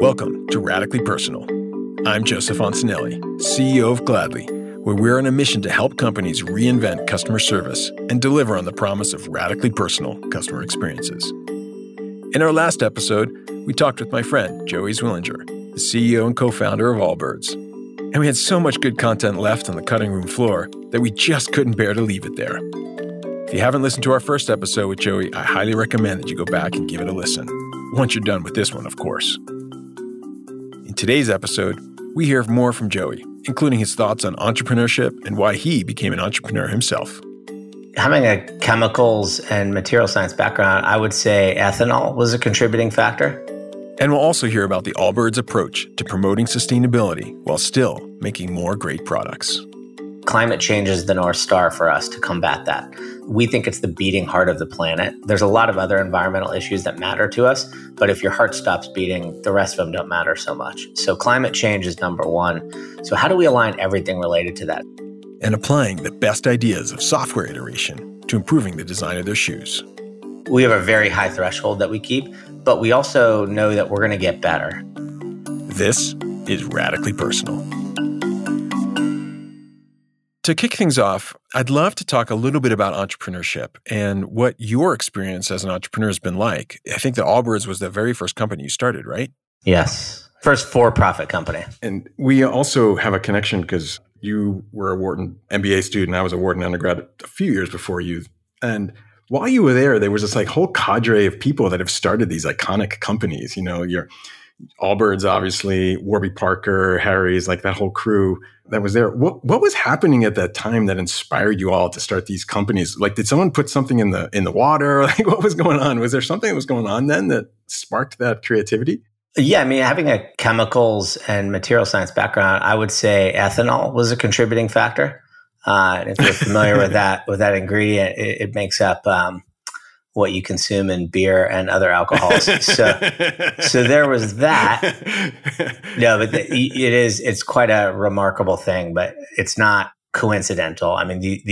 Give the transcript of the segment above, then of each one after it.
Welcome to Radically Personal. I'm Joseph Ansanelli, CEO of Gladly, where we're on a mission to help companies reinvent customer service and deliver on the promise of radically personal customer experiences. In our last episode, we talked with my friend, Joey Zwillinger, the CEO and co-founder of Allbirds. And we had so much good content left on the cutting room floor that we just couldn't bear to leave it there. If you haven't listened to our first episode with Joey, I highly recommend that you go back and give it a listen. Once you're done with this one, of course. In today's episode, we hear more from Joey, including his thoughts on entrepreneurship and why he became an entrepreneur himself. Having a chemicals and material science background, I would say ethanol was a contributing factor. And we'll also hear about the Allbirds approach to promoting sustainability while still making more great products. Climate change is the North Star for us to combat that. We think it's the beating heart of the planet. There's a lot of other environmental issues that matter to us, but if your heart stops beating, the rest of them don't matter so much. So climate change is number one. So how do we align everything related to that? And applying the best ideas of software iteration to improving the design of their shoes. We have a very high threshold that we keep, but we also know that we're going to get better. This is Radically Personal. To kick things off, I'd love to talk a little bit about entrepreneurship and what your experience as an entrepreneur has been like. I think that Allbirds was the very first company you started, right? Yes. First for-profit company. And we also have a connection because you were a Wharton MBA student. I was a Wharton undergrad a few years before you. And while you were there was this like whole cadre of people that have started these iconic companies. You know, your Allbirds, obviously, Warby Parker, Harry's, like that whole crew that was there. What was happening at that time that inspired you all to start these companies? Like, did someone put something in the water? Like, what was going on? Was there something that was going on then that sparked that creativity? Yeah, I mean, having a chemicals and material science background, I would say ethanol was a contributing factor. If you're familiar with that ingredient, it makes up what you consume in beer and other alcohols. So there was that. No, but it's quite a remarkable thing, but it's not coincidental. I mean,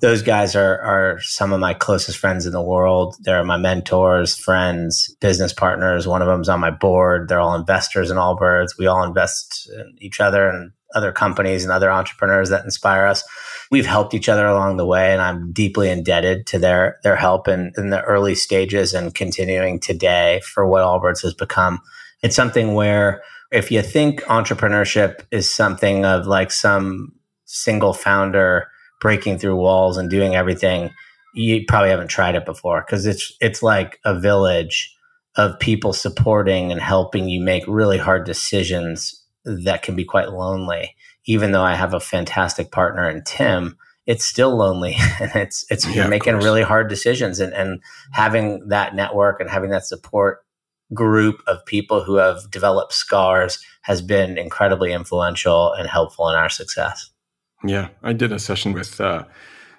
those guys are some of my closest friends in the world. They're my mentors, friends, business partners. One of them's on my board. They're all investors in Allbirds. We all invest in each other and other companies and other entrepreneurs that inspire us. We've helped each other along the way, and I'm deeply indebted to their help in the early stages and continuing today for what Allbirds has become. It's something where if you think entrepreneurship is something of like some single founder breaking through walls and doing everything, you probably haven't tried it before, because it's like a village of people supporting and helping you make really hard decisions that can be quite lonely. Even though I have a fantastic partner in Tim, it's still lonely, and you're making really hard decisions, and having that network and having that support group of people who have developed scars has been incredibly influential and helpful in our success. Yeah, I did a session with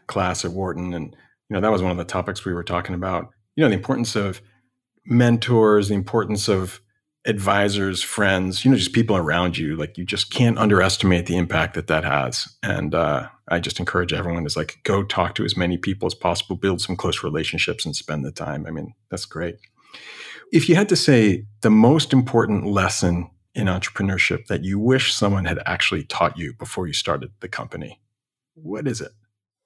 class at Wharton, and that was one of the topics we were talking about. The importance of mentors, the importance of advisors, friends, just people around you. Like, you just can't underestimate the impact that has. And I just encourage everyone is like, go talk to as many people as possible, build some close relationships, and spend the time. I mean, that's great. If you had to say the most important lesson in entrepreneurship that you wish someone had actually taught you before you started the company, what is it?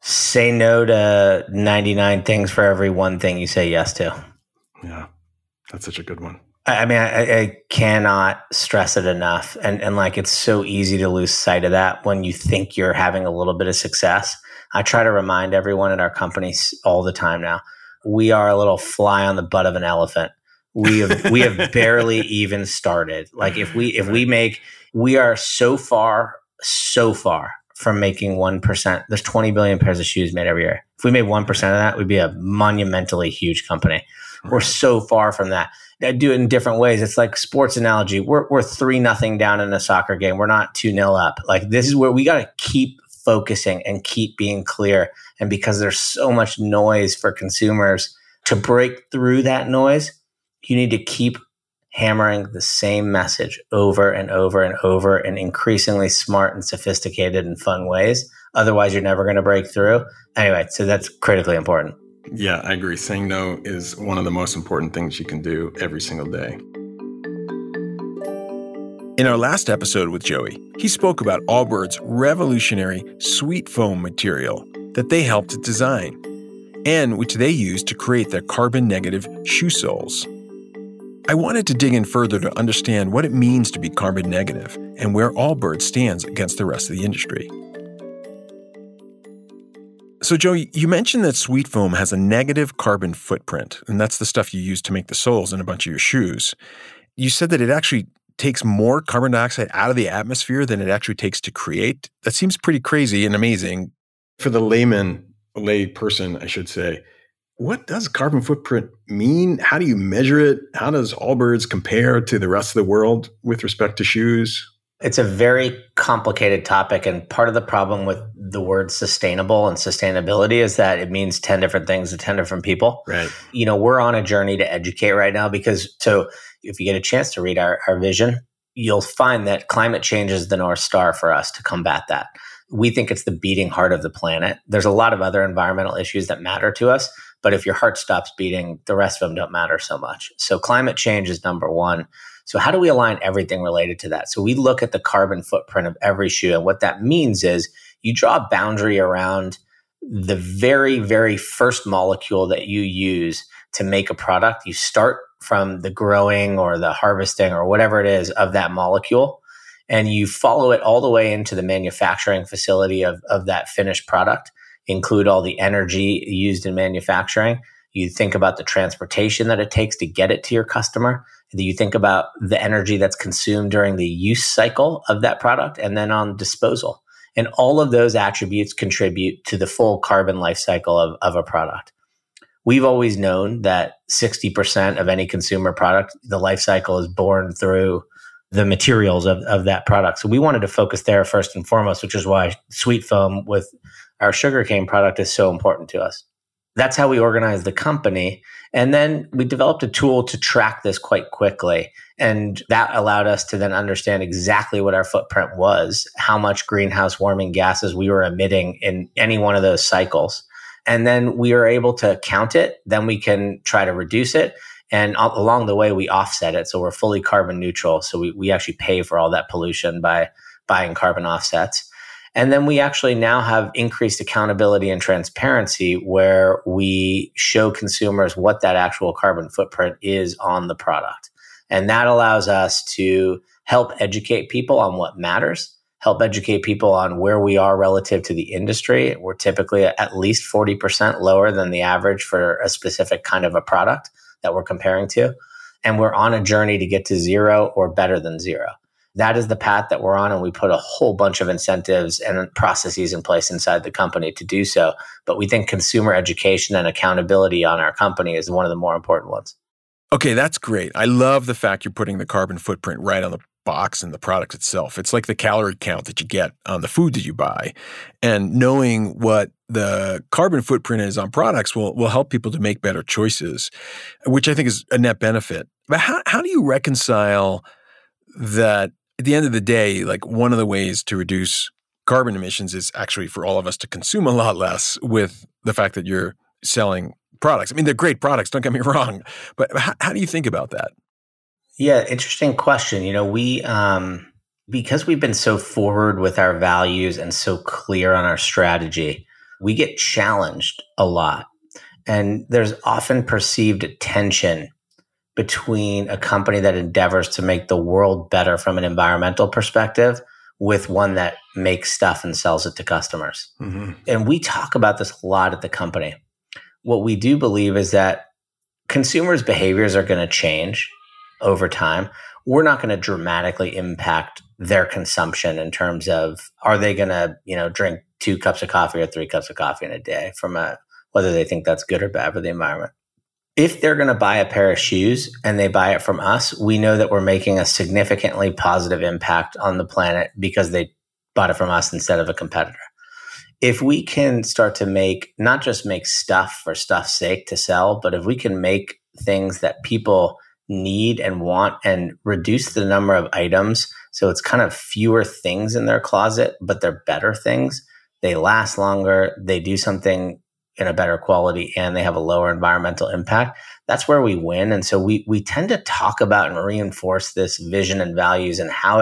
Say no to 99 things for every one thing you say yes to. Yeah, that's such a good one. I mean, I cannot stress it enough. And like, it's so easy to lose sight of that when you think you're having a little bit of success. I try to remind everyone at our company all the time now, we are a little fly on the butt of an elephant. We have barely even started. Like, we are so far from making 1%. There's 20 billion pairs of shoes made every year. If we made 1% of that, we'd be a monumentally huge company. We're so far from that. I do it in different ways. It's like sports analogy. We're 3-0 down in a soccer game. We're not 2-0 up. Like, this is where we got to keep focusing and keep being clear. And because there's so much noise for consumers, to break through that noise, you need to keep hammering the same message over and over and over in increasingly smart and sophisticated and fun ways. Otherwise, you're never going to break through. Anyway, so that's critically important. Yeah, I agree. Saying no is one of the most important things you can do every single day. In our last episode with Joey, he spoke about Allbirds' revolutionary Sweet Foam material that they helped design and which they use to create their carbon-negative shoe soles. I wanted to dig in further to understand what it means to be carbon-negative and where Allbirds stands against the rest of the industry. So, Joey, you mentioned that Sweet Foam has a negative carbon footprint, and that's the stuff you use to make the soles in a bunch of your shoes. You said that it actually takes more carbon dioxide out of the atmosphere than it actually takes to create. That seems pretty crazy and amazing. For the lay person, I should say, what does carbon footprint mean? How do you measure it? How does Allbirds compare to the rest of the world with respect to shoes? It's a very complicated topic, and part of the problem with the word sustainable and sustainability is that it means 10 different things to 10 different people. Right. You know, we're on a journey to educate right now because, so if you get a chance to read our vision, you'll find that climate change is the North Star for us to combat that. We think it's the beating heart of the planet. There's a lot of other environmental issues that matter to us, but if your heart stops beating, the rest of them don't matter so much. So climate change is number one. So how do we align everything related to that? So we look at the carbon footprint of every shoe. And what that means is you draw a boundary around the very, very first molecule that you use to make a product. You start from the growing or the harvesting or whatever it is of that molecule, and you follow it all the way into the manufacturing facility of that finished product, include all the energy used in manufacturing. You think about the transportation that it takes to get it to your customer. You think about the energy that's consumed during the use cycle of that product and then on disposal. And all of those attributes contribute to the full carbon life cycle of a product. We've always known that 60% of any consumer product, the life cycle is born through the materials of that product. So we wanted to focus there first and foremost, which is why Sweet Foam with our sugarcane product is so important to us. That's how we organized the company. And then we developed a tool to track this quite quickly. And that allowed us to then understand exactly what our footprint was, how much greenhouse warming gases we were emitting in any one of those cycles. And then we are able to count it. Then we can try to reduce it. And along the way, we offset it. So we're fully carbon neutral. So we actually pay for all that pollution by buying carbon offsets. And then we actually now have increased accountability and transparency where we show consumers what that actual carbon footprint is on the product. And that allows us to help educate people on what matters, help educate people on where we are relative to the industry. We're typically at least 40% lower than the average for a specific kind of a product that we're comparing to. And we're on a journey to get to zero or better than zero. That is the path that we're on, and we put a whole bunch of incentives and processes in place inside the company to do so. But we think consumer education and accountability on our company is one of the more important ones. Okay, that's great. I love the fact you're putting the carbon footprint right on the box and the product itself. It's like the calorie count that you get on the food that you buy. And knowing what the carbon footprint is on products will help people to make better choices, which I think is a net benefit. But how do you reconcile that? At the end of the day, like one of the ways to reduce carbon emissions is actually for all of us to consume a lot less with the fact that you're selling products. I mean, they're great products, don't get me wrong, but how do you think about that? Yeah, interesting question. You know, we, because we've been so forward with our values and so clear on our strategy, we get challenged a lot. And there's often perceived tension between a company that endeavors to make the world better from an environmental perspective with one that makes stuff and sells it to customers. Mm-hmm. And we talk about this a lot at the company. What we do believe is that consumers' behaviors are going to change over time. We're not going to dramatically impact their consumption in terms of, are they going to, you know, drink 2 cups of coffee or 3 cups of coffee in a day from whether they think that's good or bad for the environment. If they're going to buy a pair of shoes and they buy it from us, we know that we're making a significantly positive impact on the planet because they bought it from us instead of a competitor. If we can start to make, not just make stuff for stuff's sake to sell, but if we can make things that people need and want and reduce the number of items, so it's kind of fewer things in their closet, but they're better things, they last longer, they do something in a better quality and they have a lower environmental impact, that's where we win. And so we tend to talk about and reinforce this vision and values and how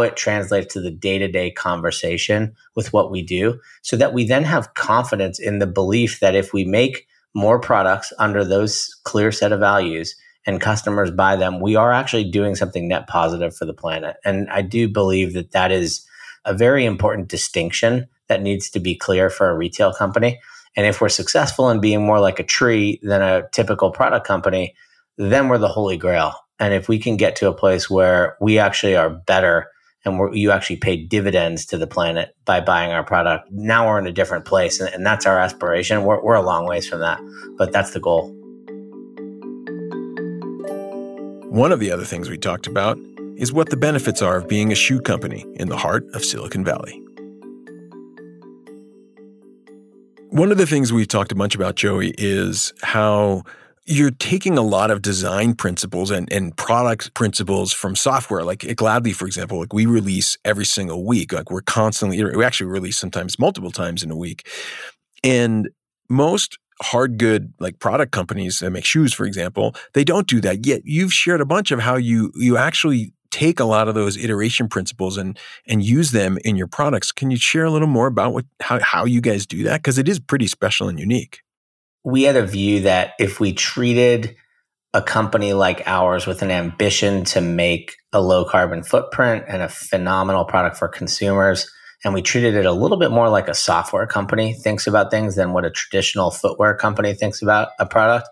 it translates to the day-to-day conversation with what we do, so that we then have confidence in the belief that if we make more products under those clear set of values and customers buy them, we are actually doing something net positive for the planet. And I do believe that that is a very important distinction that needs to be clear for a retail company. And if we're successful in being more like a tree than a typical product company, then we're the holy grail. And if we can get to a place where we actually are better and you actually pay dividends to the planet by buying our product, now we're in a different place. And that's our aspiration. We're a long ways from that, but that's the goal. One of the other things we talked about is what the benefits are of being a shoe company in the heart of Silicon Valley. One of the things we've talked a bunch about, Joey, is how you're taking a lot of design principles and product principles from software. Like at Gladly, for example, like we release every single week. Like we're constantly, we actually release sometimes multiple times in a week. And most hard good like product companies that make shoes, for example, they don't do that. Yet you've shared a bunch of how you actually take a lot of those iteration principles and use them in your products. Can you share a little more about how you guys do that? Because it is pretty special and unique. We had a view that if we treated a company like ours with an ambition to make a low carbon footprint and a phenomenal product for consumers, and we treated it a little bit more like a software company thinks about things than what a traditional footwear company thinks about a product,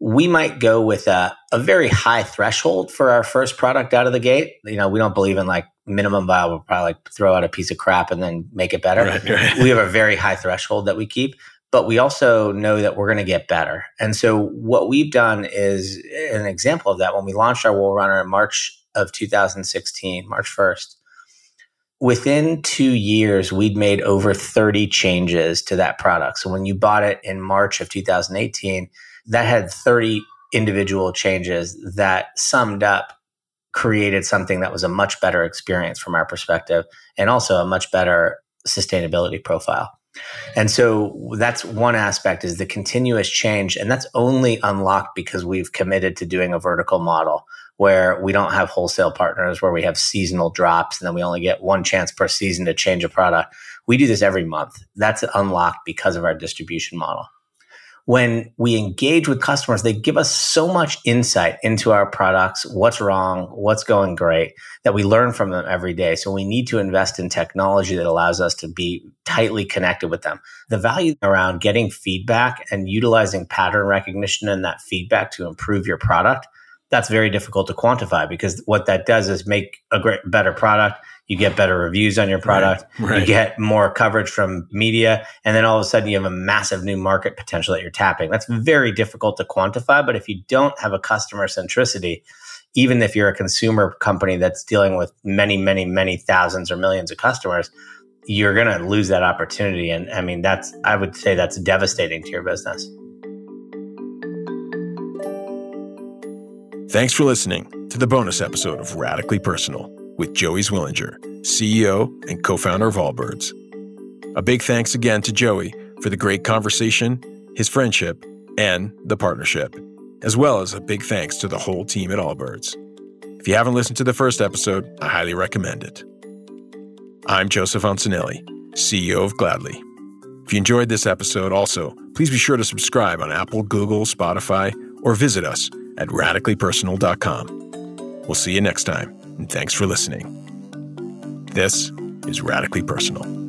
we might go with a very high threshold for our first product out of the gate. You know, we don't believe in like minimum viable product, throw out a piece of crap and then make it better. Right. We have a very high threshold that we keep. But we also know that we're going to get better. And so what we've done is an example of that. When we launched our Wool Runner in March of 2016, March 1st, within 2 years, we'd made over 30 changes to that product. So when you bought it in March of 2018, that had 30 individual changes that summed up, created something that was a much better experience from our perspective, and also a much better sustainability profile. And so that's one aspect, is the continuous change. And that's only unlocked because we've committed to doing a vertical model where we don't have wholesale partners, where we have seasonal drops, and then we only get one chance per season to change a product. We do this every month. That's unlocked because of our distribution model. When we engage with customers, they give us so much insight into our products, what's wrong, what's going great, that we learn from them every day. So we need to invest in technology that allows us to be tightly connected with them. The value around getting feedback and utilizing pattern recognition and that feedback to improve your product, that's very difficult to quantify, because what that does is make a better product. You get better reviews on your product, right. You get more coverage from media, and then all of a sudden you have a massive new market potential that you're tapping. That's very difficult to quantify, but if you don't have a customer centricity, even if you're a consumer company that's dealing with many, many, many thousands or millions of customers, you're going to lose that opportunity. And I mean, I would say that's devastating to your business. Thanks for listening to the bonus episode of Radically Personal with Joey Zwillinger, CEO and co-founder of Allbirds. A big thanks again to Joey for the great conversation, his friendship, and the partnership, as well as a big thanks to the whole team at Allbirds. If you haven't listened to the first episode, I highly recommend it. I'm Joseph Ansanelli, CEO of Gladly. If you enjoyed this episode also, please be sure to subscribe on Apple, Google, Spotify, or visit us at RadicallyPersonal.com. We'll see you next time. And thanks for listening. This is Radically Personal.